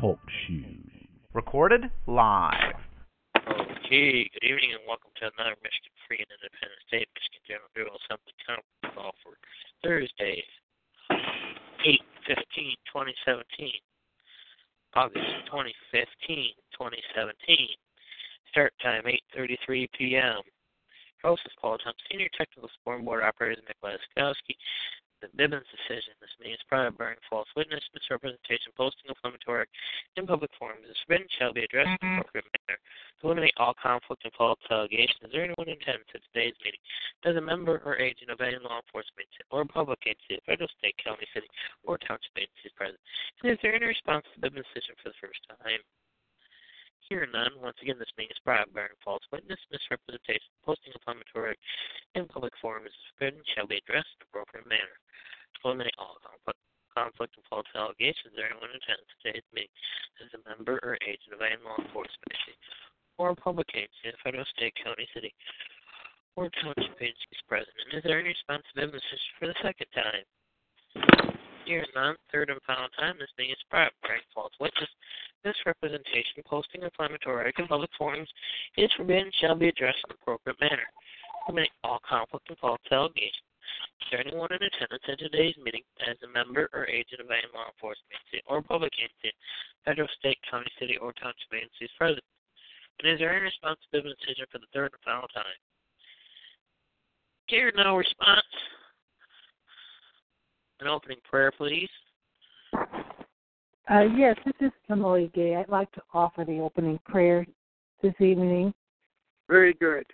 Talk shoes. Recorded live. Okay. Good evening and welcome to another Michigan Free and Independent State Michigan General Jural Assembly conference call for Thursday, 8/15/2017, August 2015, 2017, start time 8:33 p.m. Host is Paul Thompson, Senior Technical Scoreboard Operator Nick Laskowski. The Bivens decision. This means prior bearing false witness, misrepresentation, posting inflammatory in public forums is forbidden, shall be addressed in an appropriate manner to eliminate all conflict and false allegations. Is there anyone in attendance at today's meeting as a member or agent of any law enforcement or public agency, federal, state, county, city, or township agencies present? And is there any response to the Bivens decision for the first time? Here none. Once again, this meeting is prior bearing false witness, misrepresentation, posting inflammatory in public forums is forbidden, shall be addressed in an appropriate manner to eliminate all conflict and false allegations. Is there anyone in attendance today's meeting as a member or agent of any law enforcement agency or public agency, federal, state, county, city, or township agencies present? And is there any response to Bivens decision for the second time? Here none. Third and final time, this meeting is prior bearing false witness, misrepresentation, posting inflammatory in public forums is forbidden, shall be addressed in an appropriate manner to eliminate all conflict and false allegations. Is there anyone in attendance at today's meeting as a member or agent of any law enforcement agency or public agency, federal, state, county, city, or township agencies present? And is there any response to the decision for the third and final time? Here, no response. An opening prayer, please. Yes, this is Emily Gray. I'd like to offer the opening prayer this evening. Very good.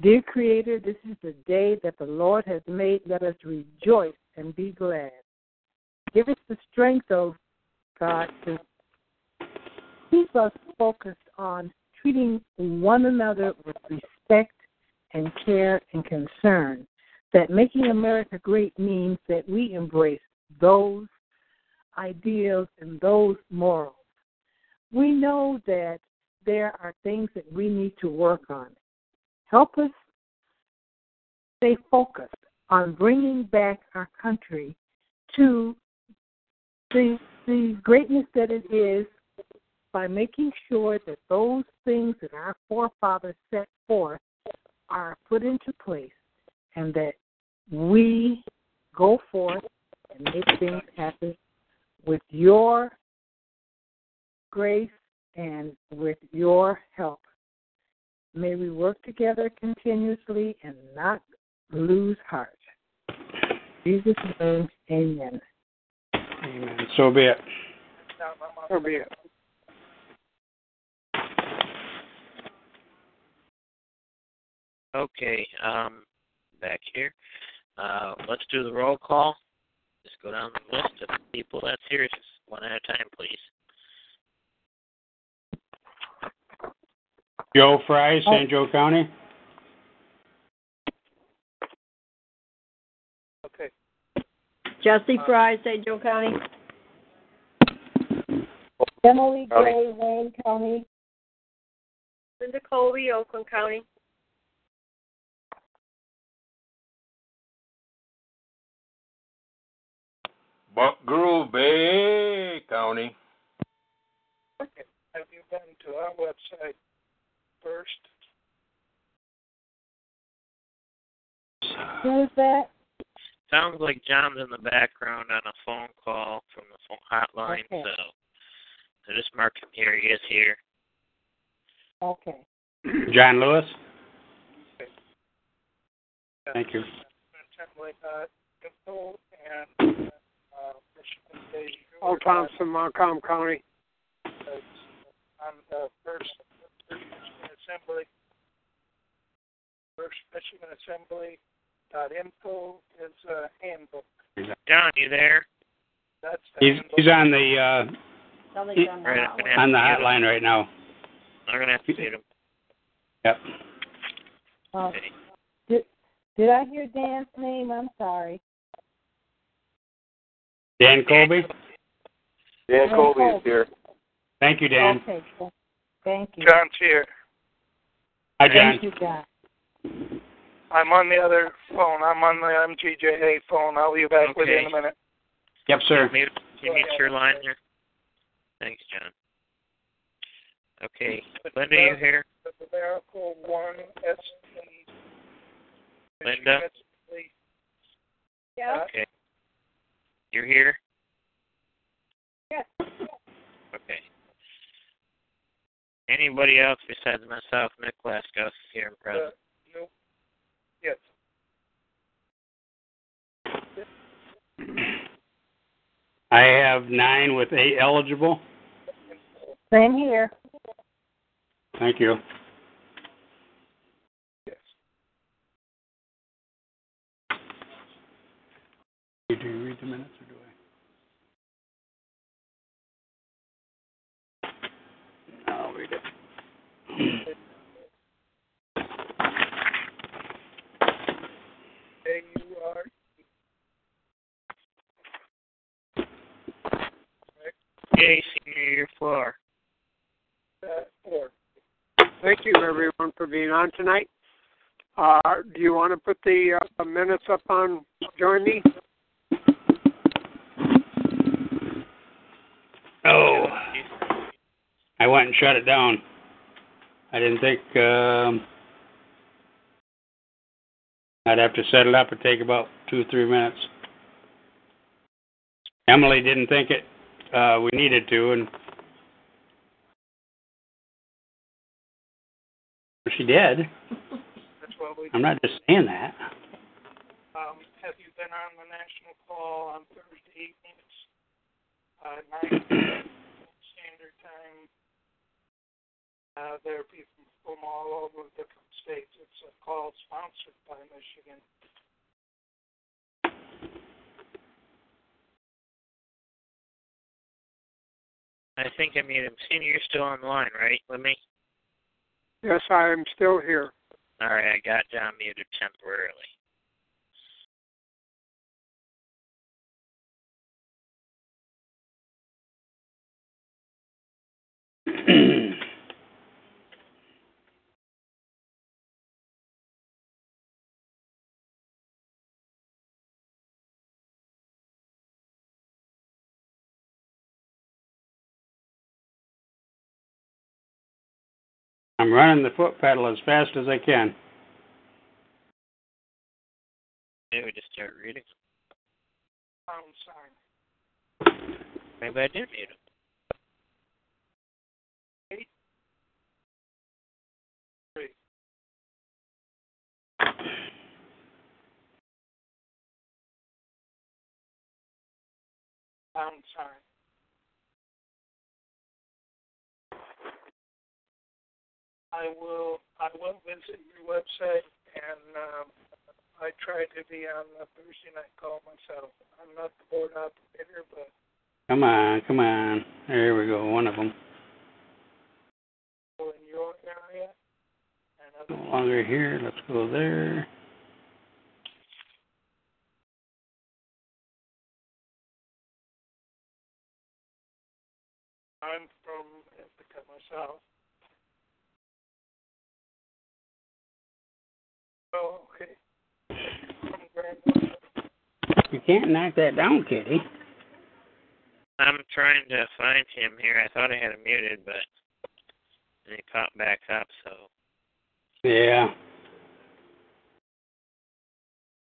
Dear Creator, this is the day that the Lord has made. Let us rejoice and be glad. Give us the strength, O God, to keep us focused on treating one another with respect and care and concern. That making America great means that we embrace those ideals and those morals. We know that there are things that we need to work on. Help us stay focused on bringing back our country to the greatness that it is by making sure that those things that our forefathers set forth are put into place and that we go forth and make things happen with your grace and with your help. May we work together continuously and not lose heart. In Jesus' name, amen. Amen. So be it. So be it. Okay, back here. Let's do the roll call. Just go down the list of people that's here, just one at a time, please. Joe Fry, San Joe County. Okay. Jesse Fry, San Joe County. Emily Gray, Wayne County. Linda Colby, Oakland County. Buck Grove, Bay County. Okay. Have you been to our website first? Who is that? Sounds like John's in the background on a phone call from the phone hotline, okay. So just mark him here. He is here. Okay. John Lewis? Okay. Thank you. Paul Thompson, Montcalm County. On the first Michigan Assembly, firstmichiganisassembly.info is a handbook. John, you there? He's on the on the hotline right now. I'm going to have to see him. Yep. Did I hear Dan's name? I'm sorry. Dan Colby? Dan Colby is here. Thank you, Dan. Okay. Thank you. John's here. Hi, John. Thank you, John. I'm on the other phone. I'm on the MGJA phone. I'll be back with you in a minute. Yep, sir. You mute your line here. Thanks, John. Okay. Linda, you here? Miracle 1 SP. Linda? Yeah. Okay. You're here? Yes. Yeah. Okay. Anybody else besides myself, Nick Laskowski here in present? No. Yes. I have 9 with 8 eligible. Same here. Thank you. Yes. Do you read the minutes or do I? I'll read it. A-U-R. Yay, senior year 4. 4. Thank you, everyone, for being on tonight. Do you want to put the minutes up on Join Me? Oh, I went and shut it down. I didn't think I'd have to set it up. It'd take about 2 or 3 minutes. Emily didn't think it we needed to, and she did. I'm not just saying that. Have you been on the national call on Thursday evenings? 9 Standard Time. There are people from all over different states. It's a call sponsored by Michigan. I think I made him. Senior, you're still online, right, with me? Yes, I am still here. All right, I got down muted temporarily. I'm running the foot pedal as fast as I can. Maybe we just start reading. I'm sorry. Maybe I did mute him. 8. 3. I'm sorry. I will visit your website, and I try to be on the Thursday night call myself. I'm not the board operator, but... Come on. There we go, one of them. In your area. And no longer here. Let's go there. I'm from Ithaca myself. Oh, okay. You can't knock that down, Kitty. I'm trying to find him here. I thought I had him muted, but he popped back up, so. Yeah.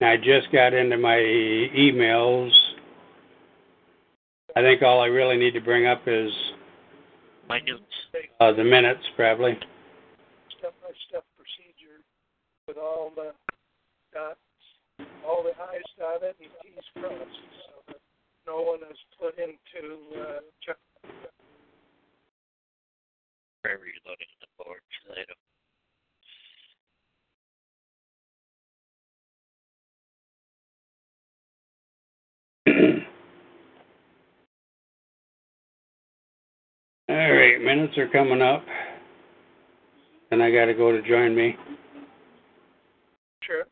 I just got into my emails. I think all I really need to bring up is my notes. The minutes, probably. Step by step. With all the dots, all the I's dotted and T's crossed, so that no one is put into check. I'm reloading the board later. All right, minutes are coming up, and I got to go to join me. Sure.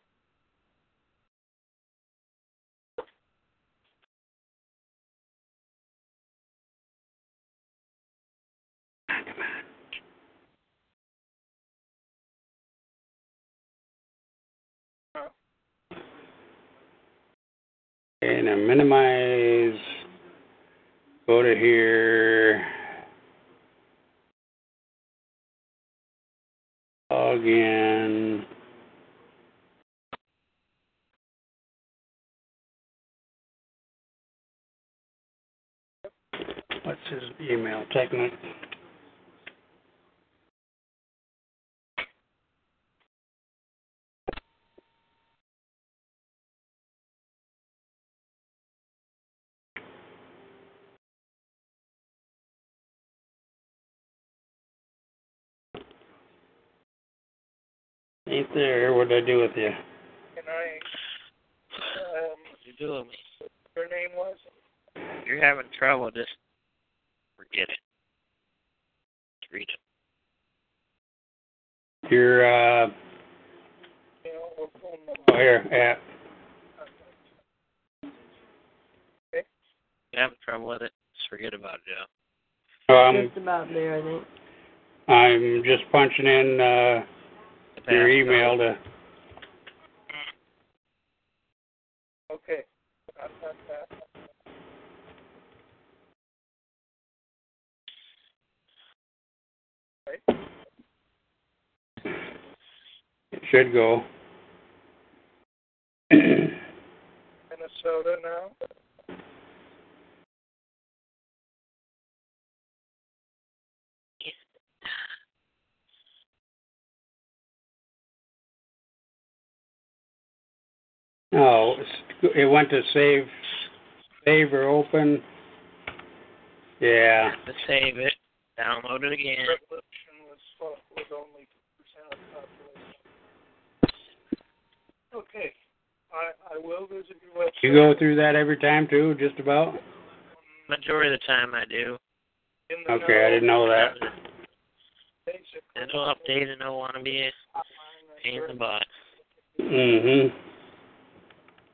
And I minimize, go to here, log in. What's his email? Technic. Ain't there. What did I do with you? Can I... you doing? Your name was? You're having trouble. Just forget it. Just read it. Your, Oh, here. Yeah. Okay. You're having trouble with it. Just forget about it, Joe. Just about there, I think. I'm just punching in, your email to... Okay. It should go. Minnesota now? No, it went to save or open. Yeah. To save it, download it again. Was only 2% of the population. Okay, I will visit your website. You go through that every time too, just about. Majority of the time, I do. Okay, I didn't know that. It'll update and it'll want to be a pain in the butt. Mm-hmm.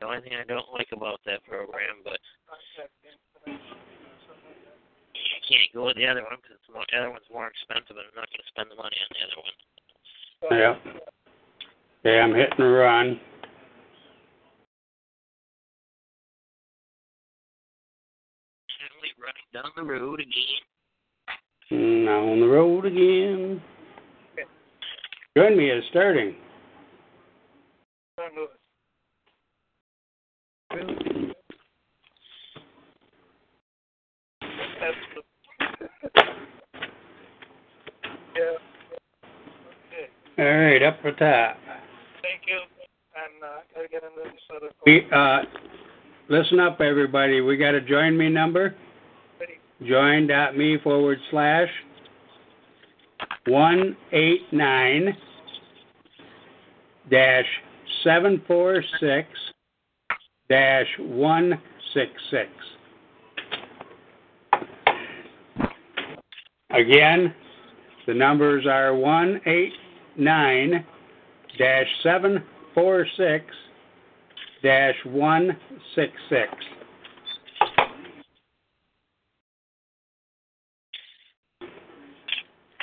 The only thing I don't like about that program, but I can't go with the other one because the other one's more expensive, and I'm not going to spend the money on the other one. Yeah. Okay, I'm hitting the run. Gently running down the road again. On the road again. Okay. Join me as starting. John Lewis. All right, up the top. Thank you. And I gotta get into this other listen up, everybody. We got a join me number. join.me/189-746-166 Again, the numbers are 189-746-166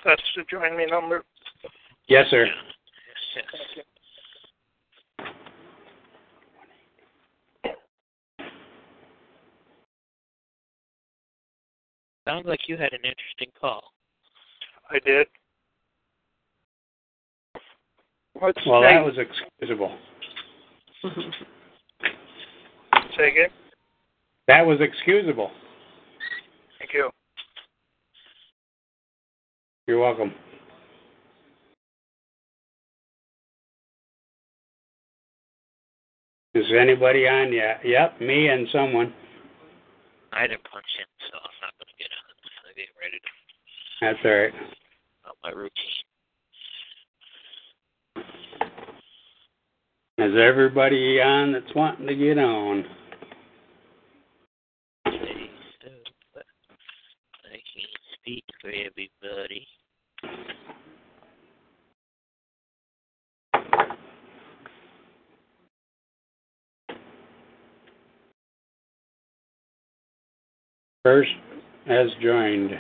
That's the join me number. Yes, sir. Yes. Sounds like you had an interesting call. I did. That was excusable. Say again? That was excusable. Thank you. You're welcome. Is anybody on yet? Yep, me and someone. I didn't punch in, so I'm not going to get on it. I didn't ready to. That's all right. Not my routine. Is everybody on that's wanting to get on? First, as joined.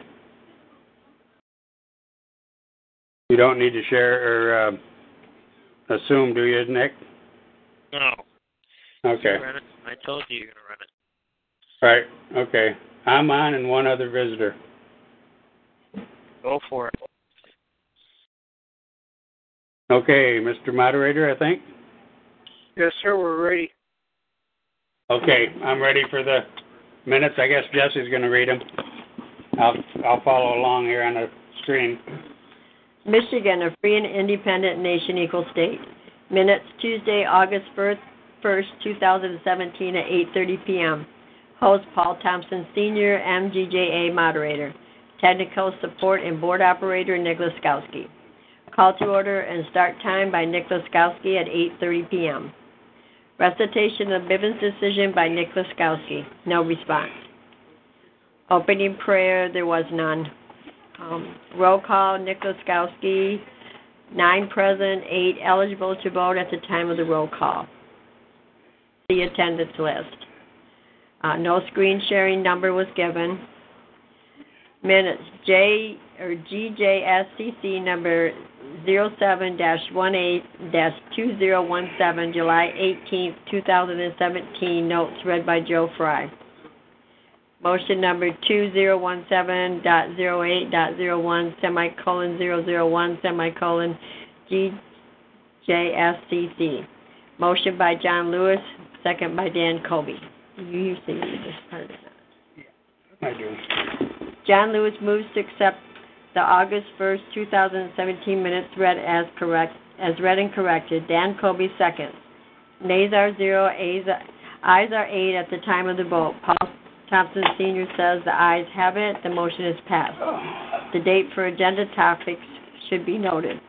You don't need to share or assume, do you, Nick? No. Okay. I told you you're going to run it. Right. Okay. I'm on and one other visitor. Go for it. Okay, Mr. Moderator, I think. Yes, sir. We're ready. Okay. I'm ready for the minutes. I guess Jesse's going to read them. I'll follow along here on the screen. Michigan, a free and independent nation, equal state. Minutes Tuesday, August 1st, 2017 at 8:30 p.m. Host Paul Thompson, Senior MGJA Moderator. Technical Support and Board Operator Nick Laskowski. Call to order and start time by Nick Laskowski at 8:30 p.m. Recitation of Bivens decision by Nick Laskowski. No response. Opening prayer, there was none. Roll call, Nick Laskowski, 9 present, 8 eligible to vote at the time of the roll call. The attendance list. No screen sharing number was given. Minutes GJSCC number 07-18-2017, July 18, 2017, notes read by Joe Fry. Motion number 2017.08.01, semicolon, 001, semicolon, GJSCC. Motion by John Lewis, second by Dan Colby. You usually read this part of it. Yeah, I do. John Lewis moves to accept the August 1st, 2017 minutes read and corrected. Dan Colby seconds. Nays are 0, ayes are 8 at the time of the vote. Paul Thompson Sr. says the ayes have it. The motion is passed. The date for agenda topics should be noted.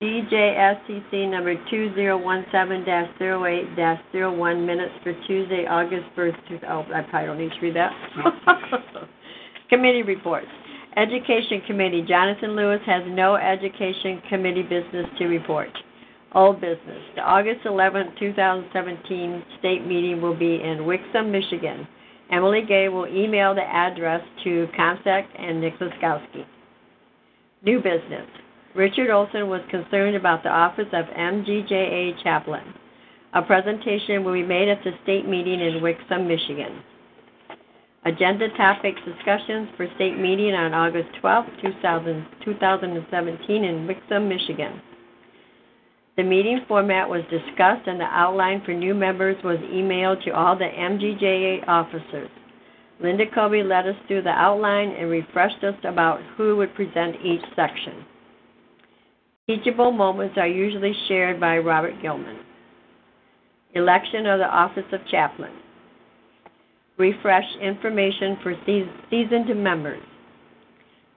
DJSCC number 2017-08-01, minutes for Tuesday, August 1st. I probably don't need to read that. Committee reports. Education Committee. Jonathan Lewis has no Education Committee business to report. Old business. The August 11, 2017 state meeting will be in Wixom, Michigan. Emily Gray will email the address to Comsec and Nick Laskowski. New business. Richard Olson was concerned about the office of MGJA chaplain. A presentation will be made at the state meeting in Wixom, Michigan. Agenda topics discussions for state meeting on August 12, 2017 in Wixom, Michigan. The meeting format was discussed and the outline for new members was emailed to all the MGJA officers. Linda Colby led us through the outline and refreshed us about who would present each section. Teachable moments are usually shared by Robert Gilman. Election of the Office of Chaplain. Refresh information for seasoned members.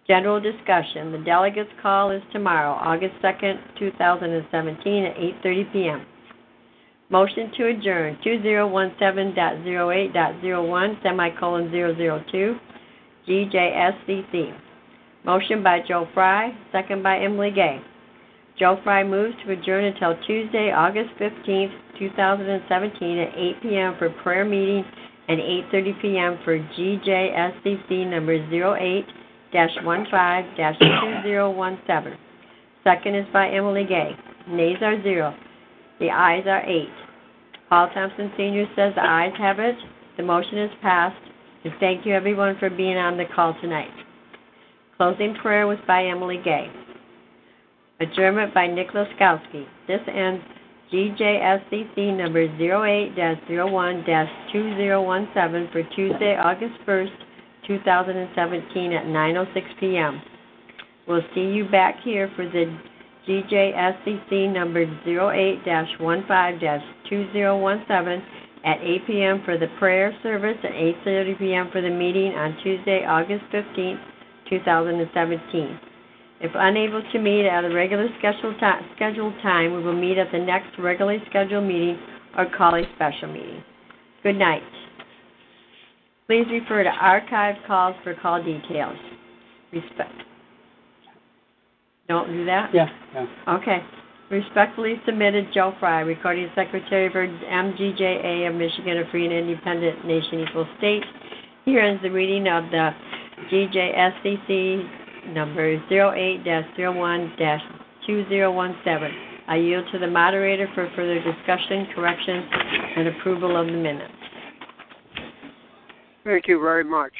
General discussion. The delegates' call is tomorrow, August 2nd, 2017 at 8:30 p.m. Motion to adjourn, 2017.08.01, semicolon 002, GJSCC. Motion by Joe Fry, second by Emily Gay. Joe Fry moves to adjourn until Tuesday, August 15, 2017 at 8 p.m. for prayer meeting and 8:30 p.m. for GJSCC number 08-15-2017. Second is by Emily Gay. Nays are 0. The ayes are 8. Paul Thompson Sr. says the ayes have it. The motion is passed. And thank you, everyone, for being on the call tonight. Closing prayer was by Emily Gay. Adjournment by Nick Laskowski. This ends GJSCC number 08-01-2017 for Tuesday, August 1st, 2017 at 9:06 p.m. We'll see you back here for the GJSCC number 08-15-2017 at 8 p.m. for the prayer service and 8:30 p.m. for the meeting on Tuesday, August 15th, 2017. If unable to meet at a regular scheduled time, we will meet at the next regularly scheduled meeting or call a special meeting. Good night. Please refer to archive calls for call details. Respect. Don't do that? Yeah. Okay. Respectfully submitted, Joe Fry, Recording Secretary for MGJA of Michigan, a free and independent nation, equal state. Here ends the reading of the GJSCC number 08-01-2017. I yield to the moderator for further discussion, correction, and approval of the minutes. Thank you very much.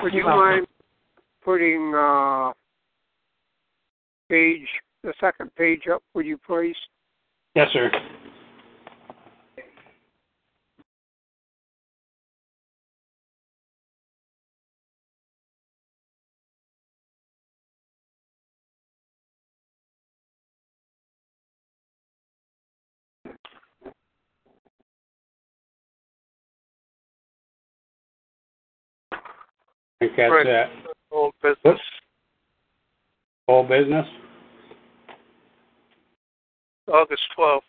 Would you mind putting the second page up, would you please? Yes, sir. I think that's that. Old business. Old business. August 12th.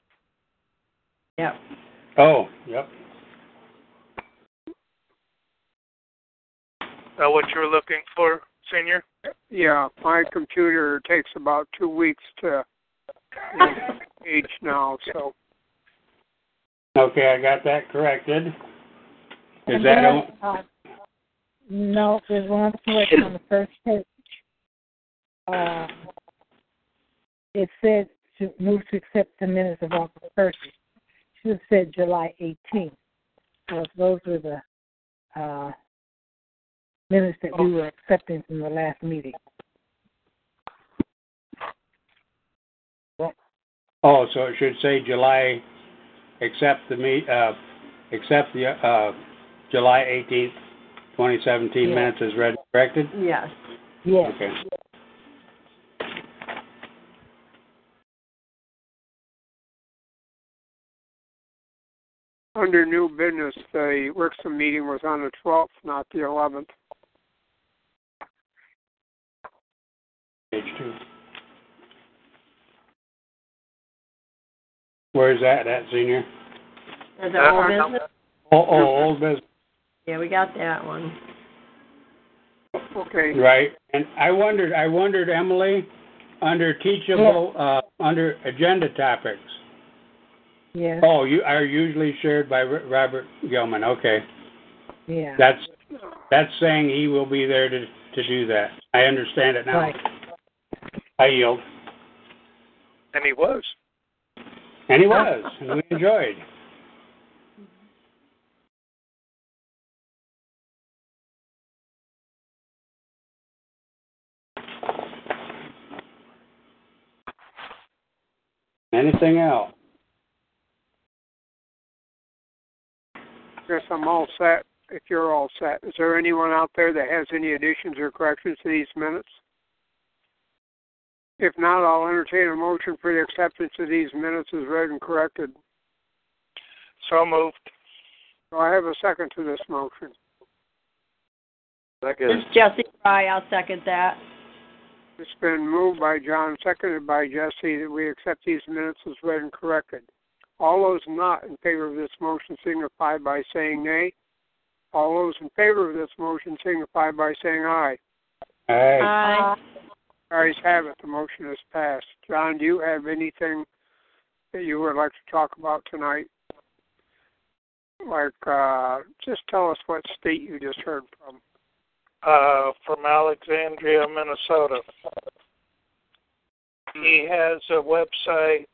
Yeah. Oh, yep. What you're looking for, Senior? Yeah, my computer takes about 2 weeks to age now, so. Okay, I got that corrected. Is that no, there's one correction on the first page. It said to move to accept the minutes of August 1st. She just said July 18th. So those were the minutes that we were accepting from the last meeting. Oh, so it should say July, accept the July 18th, 2017 minutes as read and corrected? Yes. Yes. Okay. Under new business, the Wixom meeting was on the 12th, not the 11th. Page 2. Where is that at, Senior? Is that old business? Old business. Yeah, we got that one. Okay. Right. And I wondered, Emily, under teachable, under agenda topics. Yes. Oh, you are usually shared by Robert Gilman. Okay. Yeah. That's saying he will be there to do that. I understand it now. Right. I yield. And he was. And we enjoyed. Anything else? Yes, I'm all set, if you're all set. Is there anyone out there that has any additions or corrections to these minutes? If not, I'll entertain a motion for the acceptance of these minutes as read and corrected. So moved. Do I have a second to this motion? Second. This is Jesse Fry. I'll second that. It's been moved by John, seconded by Jesse, that we accept these minutes as read and corrected. All those not in favor of this motion signify by saying nay. All those in favor of this motion signify by saying aye. Aye. Aye. Ayes have it. The motion is passed. John, do you have anything that you would like to talk about tonight? Like, just tell us what state you just heard from. From Alexandria, Minnesota. He has a website.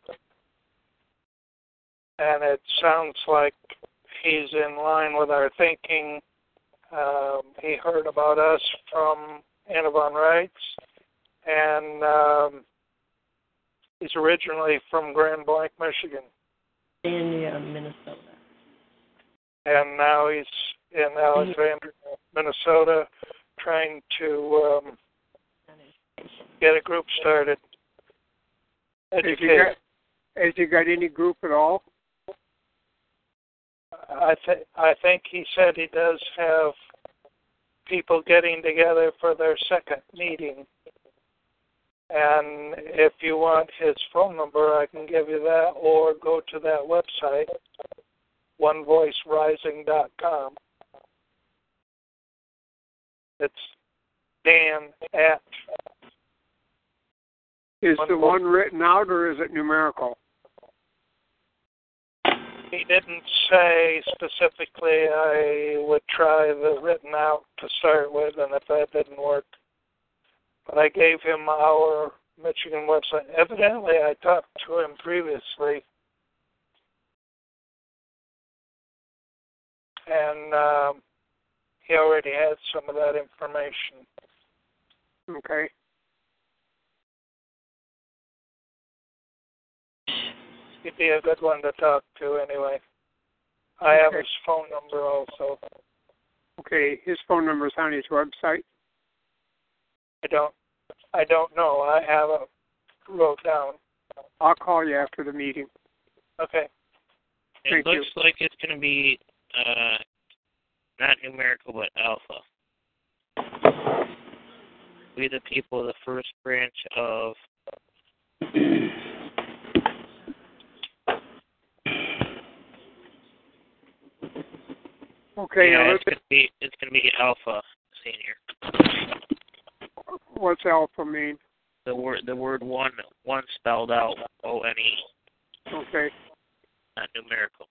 And it sounds like he's in line with our thinking. He heard about us from Anavon Rights, and he's originally from Grand Blanc, Michigan. In Minnesota. And now he's in Alexandria, Minnesota, trying to get a group started. Educate. Has he got any group at all? I think he said he does have people getting together for their second meeting. And if you want his phone number, I can give you that, or go to that website, onevoicerising.com. It's Dan at Is the one written out or is it numerical? He didn't say specifically. I would try the written out to start with, and if that didn't work. But I gave him our Michigan website. Evidently, I talked to him previously. And he already had some of that information. Okay. He'd be a good one to talk to anyway. I have his phone number also. Okay, his phone number is on his website? I don't know. I have it wrote down. I'll call you after the meeting. Okay. It looks like it's going to be not numerical, but alpha. We the people of the first branch of... Okay, yeah, it's gonna be alpha, senior. What's alpha mean? The word one spelled out O-N-E. Okay. Not numerical.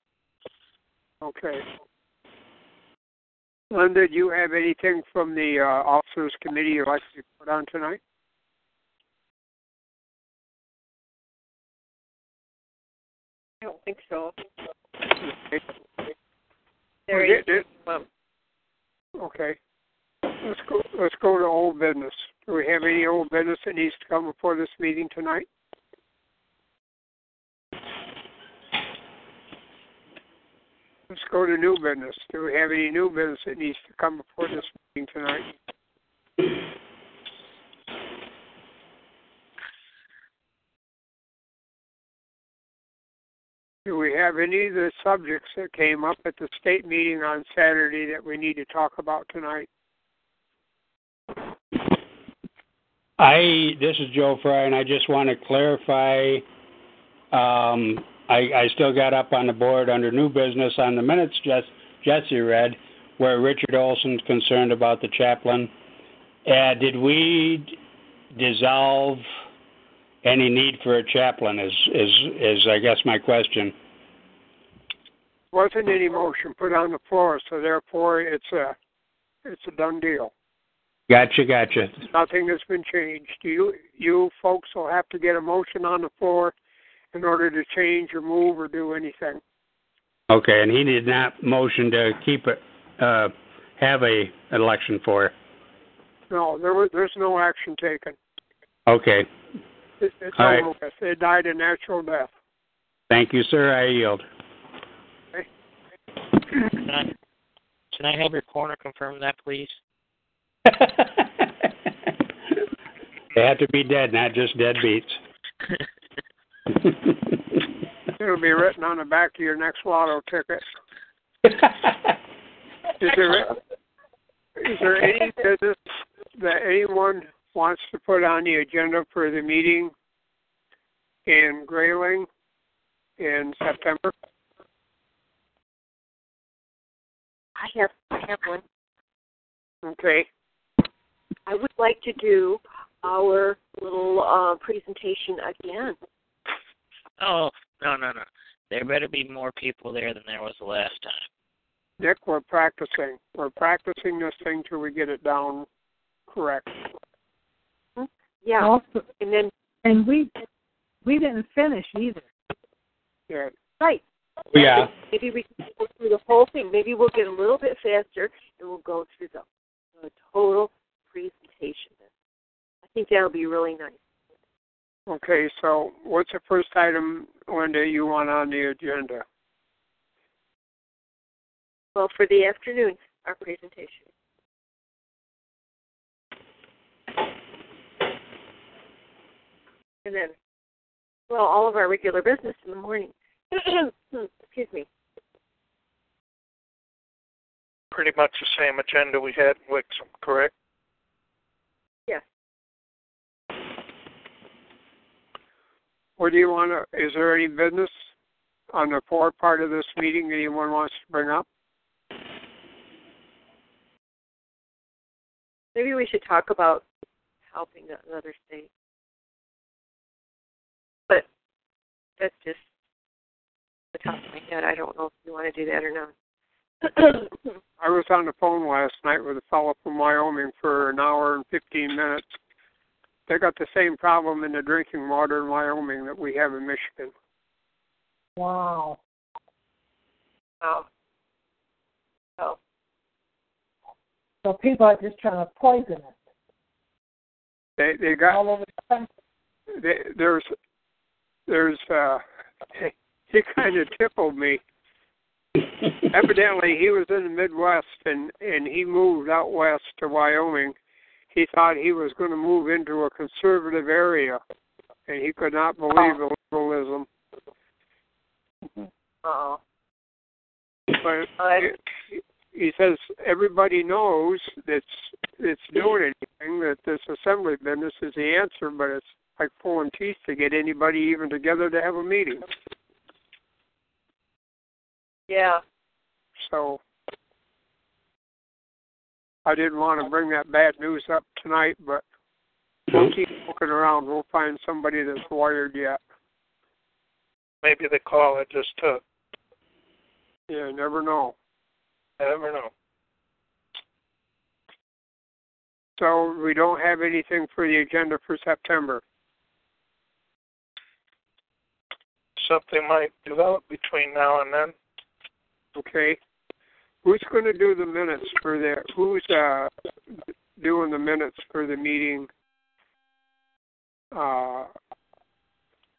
Okay. Linda, do you have anything from the officers committee you'd like to put on tonight? I don't think so. Okay. Okay. Let's go to old business. Do we have any old business that needs to come before this meeting tonight? Let's go to new business. Do we have any new business that needs to come before this meeting tonight? Do we have any of the subjects that came up at the state meeting on Saturday that we need to talk about tonight? This is Joe Fry, and I just want to clarify. I still got up on the board under new business on the minutes Jesse read, where Richard Olson's concerned about the chaplain. Did we dissolve any need for a chaplain is I guess my question. Wasn't any motion put on the floor, so therefore it's a done deal. Gotcha. Nothing has been changed. You folks will have to get a motion on the floor in order to change or move or do anything. Okay, and he did not motion to keep it, have an election for. No, there's no action taken. Okay. It's all right. They died a natural death. Thank you, sir. I yield. Okay. Can I have your coroner confirm that, please? They have to be dead, not just deadbeats. It'll be written on the back of your next lotto ticket. Is there any business that anyone wants to put on the agenda for the meeting in Grayling in September? I have one. Okay. I would like to do our little presentation again. Oh, no. There better be more people there than there was the last time. Nick, we're practicing. We're practicing this thing till we get it down correct. Yeah, also, and we didn't finish either. Yeah. Right. Yeah. Maybe we can go through the whole thing. Maybe we'll get a little bit faster, and we'll go through the total presentation. I think that'll be really nice. Okay, so what's the first item, Linda, you want on the agenda? Well, for the afternoon, our presentation. And then, well, all of our regular business in the morning. Excuse me. Pretty much the same agenda we had in Wixom, correct? Yes. What do you want to, is there any business on the floor part of this meeting anyone wants to bring up? Maybe we should talk about helping another state. That's just the top of my head. I don't know if you want to do that or not. I was on the phone last night with a fellow from Wyoming for an hour and 15 minutes. They got the same problem in the drinking water in Wyoming that we have in Michigan. Wow. Wow. Oh. So people are just trying to poison it. They got all over the country. He kind of tickled me. Evidently, he was in the Midwest and he moved out west to Wyoming. He thought he was going to move into a conservative area, and he could not believe the liberalism. Uh-oh. But he says everybody knows that's doing anything, that this assembly business is the answer, but it's like pulling teeth to get anybody even together to have a meeting. Yeah. So I didn't want to bring that bad news up tonight, but we'll keep looking around. We'll find somebody that's wired yet. Maybe the call it just took. Yeah, never know. Never know. So we don't have anything for the agenda for September. Something might develop between now and then. Okay. Who's going to do the minutes for the? Who's doing the minutes for the meeting?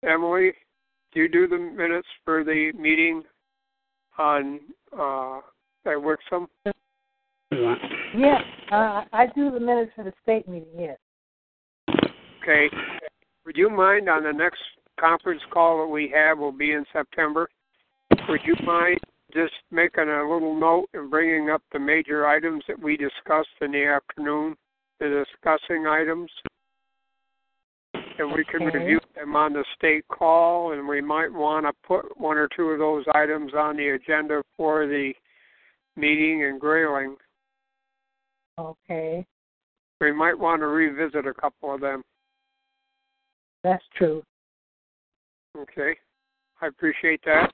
Emily, do you do the minutes for the meeting on at Wixom? Yes, I do the minutes for the state meeting, yes. Okay. Would you mind on the next conference call that we have will be in September? Would you mind just making a little note and bringing up the major items that we discussed in the afternoon, the discussing items? And we can review them on the state call, and we might want to put one or two of those items on the agenda for the meeting in Grayling. Okay. We might want to revisit a couple of them. That's true. Okay. I appreciate that.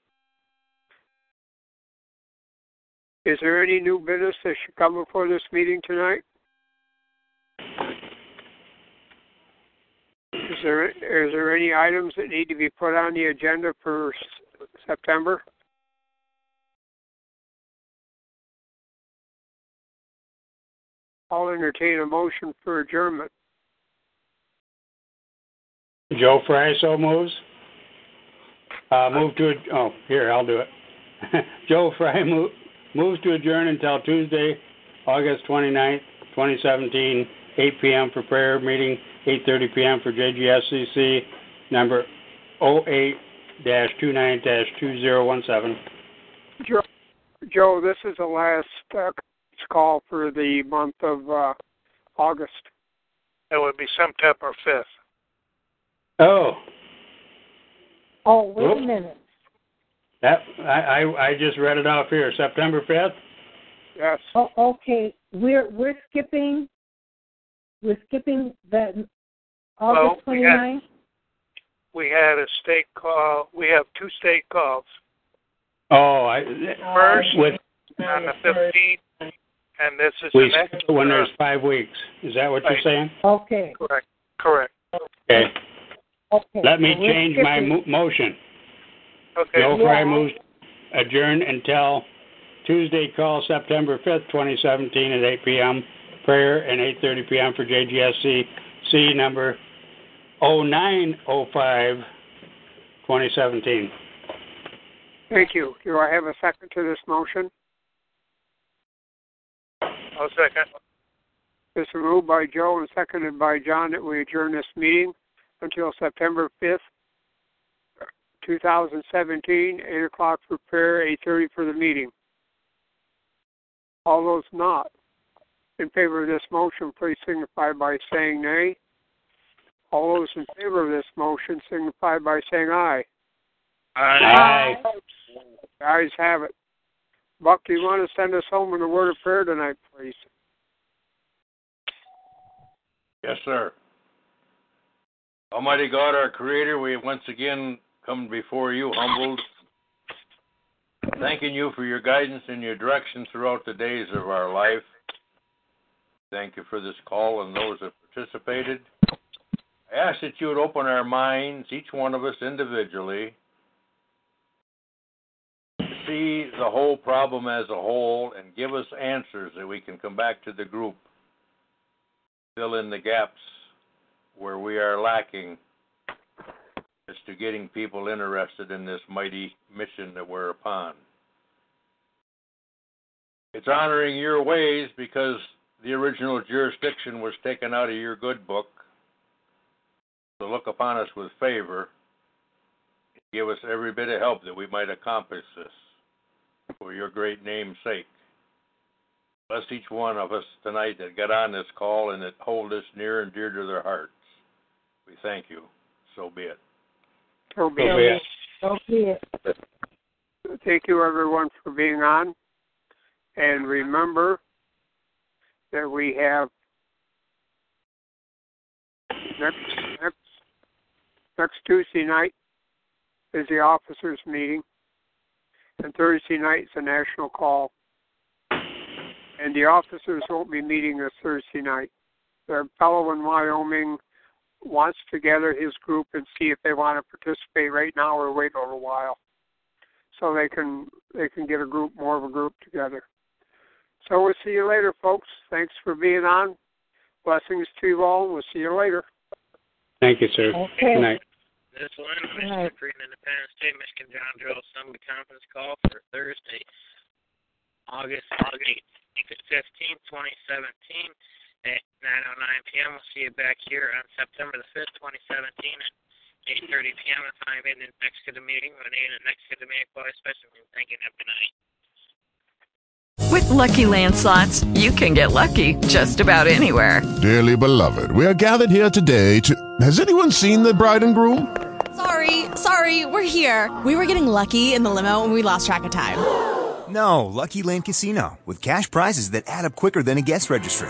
Is there any new business that should come before this meeting tonight? Is there any items that need to be put on the agenda for September? I'll entertain a motion for adjournment. Joe Fry so moves. I'll do it. Joe Fry moves to adjourn until Tuesday, August 29th, 2017, 8 p.m. for prayer meeting, 8:30 p.m. for JGSCC number 08-29-2017. Joe, this is the last call for the month of August. It would be September 5th. Oh, wait a minute. That I just read it off here. September 5th. Yes. Oh, okay. We're skipping that August 29th? We had a state call. We have two state calls. On the 15th, and this is the next when there's 5 weeks. Is that what you're saying? Okay. Correct. Okay. Let me change my motion. Okay. Joe Fry moves adjourn until Tuesday call September 5th, 2017 at 8 p.m. prayer and 8:30 p.m. for JGSCC number 0905-2017. Thank you. Do I have a second to this motion? I'll second. It's moved by Joe and seconded by John that we adjourn this meeting until September 5th, 2017, 8 o'clock for prayer, 8:30 for the meeting. All those not in favor of this motion, please signify by saying nay. All those in favor of this motion signify by saying aye. Aye. The ayes have it. Buck, do you want to send us home with a word of prayer tonight, please? Yes, sir. Almighty God, our Creator, we once again come before you humbled, thanking you for your guidance and your direction throughout the days of our life. Thank you for this call and those that participated. I ask that you would open our minds, each one of us individually, to see the whole problem as a whole and give us answers that we can come back to the group, fill in the gaps where we are lacking as to getting people interested in this mighty mission that we're upon. It's honoring your ways because the original jurisdiction was taken out of your good book. So look upon us with favor and give us every bit of help that we might accomplish this for your great name's sake. Bless each one of us tonight that got on this call and that hold us near and dear to their hearts. We thank you. So be it. So be it. So be it. Thank you, everyone, for being on. And remember that we have next Tuesday night is the officers' meeting, and Thursday night is a national call. And the officers won't be meeting this Thursday night. Their fellow in Wyoming wants to gather his group and see if they want to participate right now or wait a little while, so they can get a group, more of a group together. So we'll see you later, folks. Thanks for being on. Blessings to you all. We'll see you later. Thank you, sir. Okay. Good night. This is Michigan Free and Independent State Michigan General Jural Assembly conference call for Thursday, August 8th, 2017. At 9:09 p.m. We'll see you back here on September the 5th, 2017 at 8:30 p.m. at 5 in the next to the meeting. Renee in the next to the meeting for a special meeting. Thank you and have a good night. With Lucky Land Slots, you can get lucky just about anywhere. Dearly beloved, we are gathered here today to... Has anyone seen the bride and groom? Sorry, we're here. We were getting lucky in the limo and we lost track of time. No, Lucky Land Casino, with cash prizes that add up quicker than a guest registry.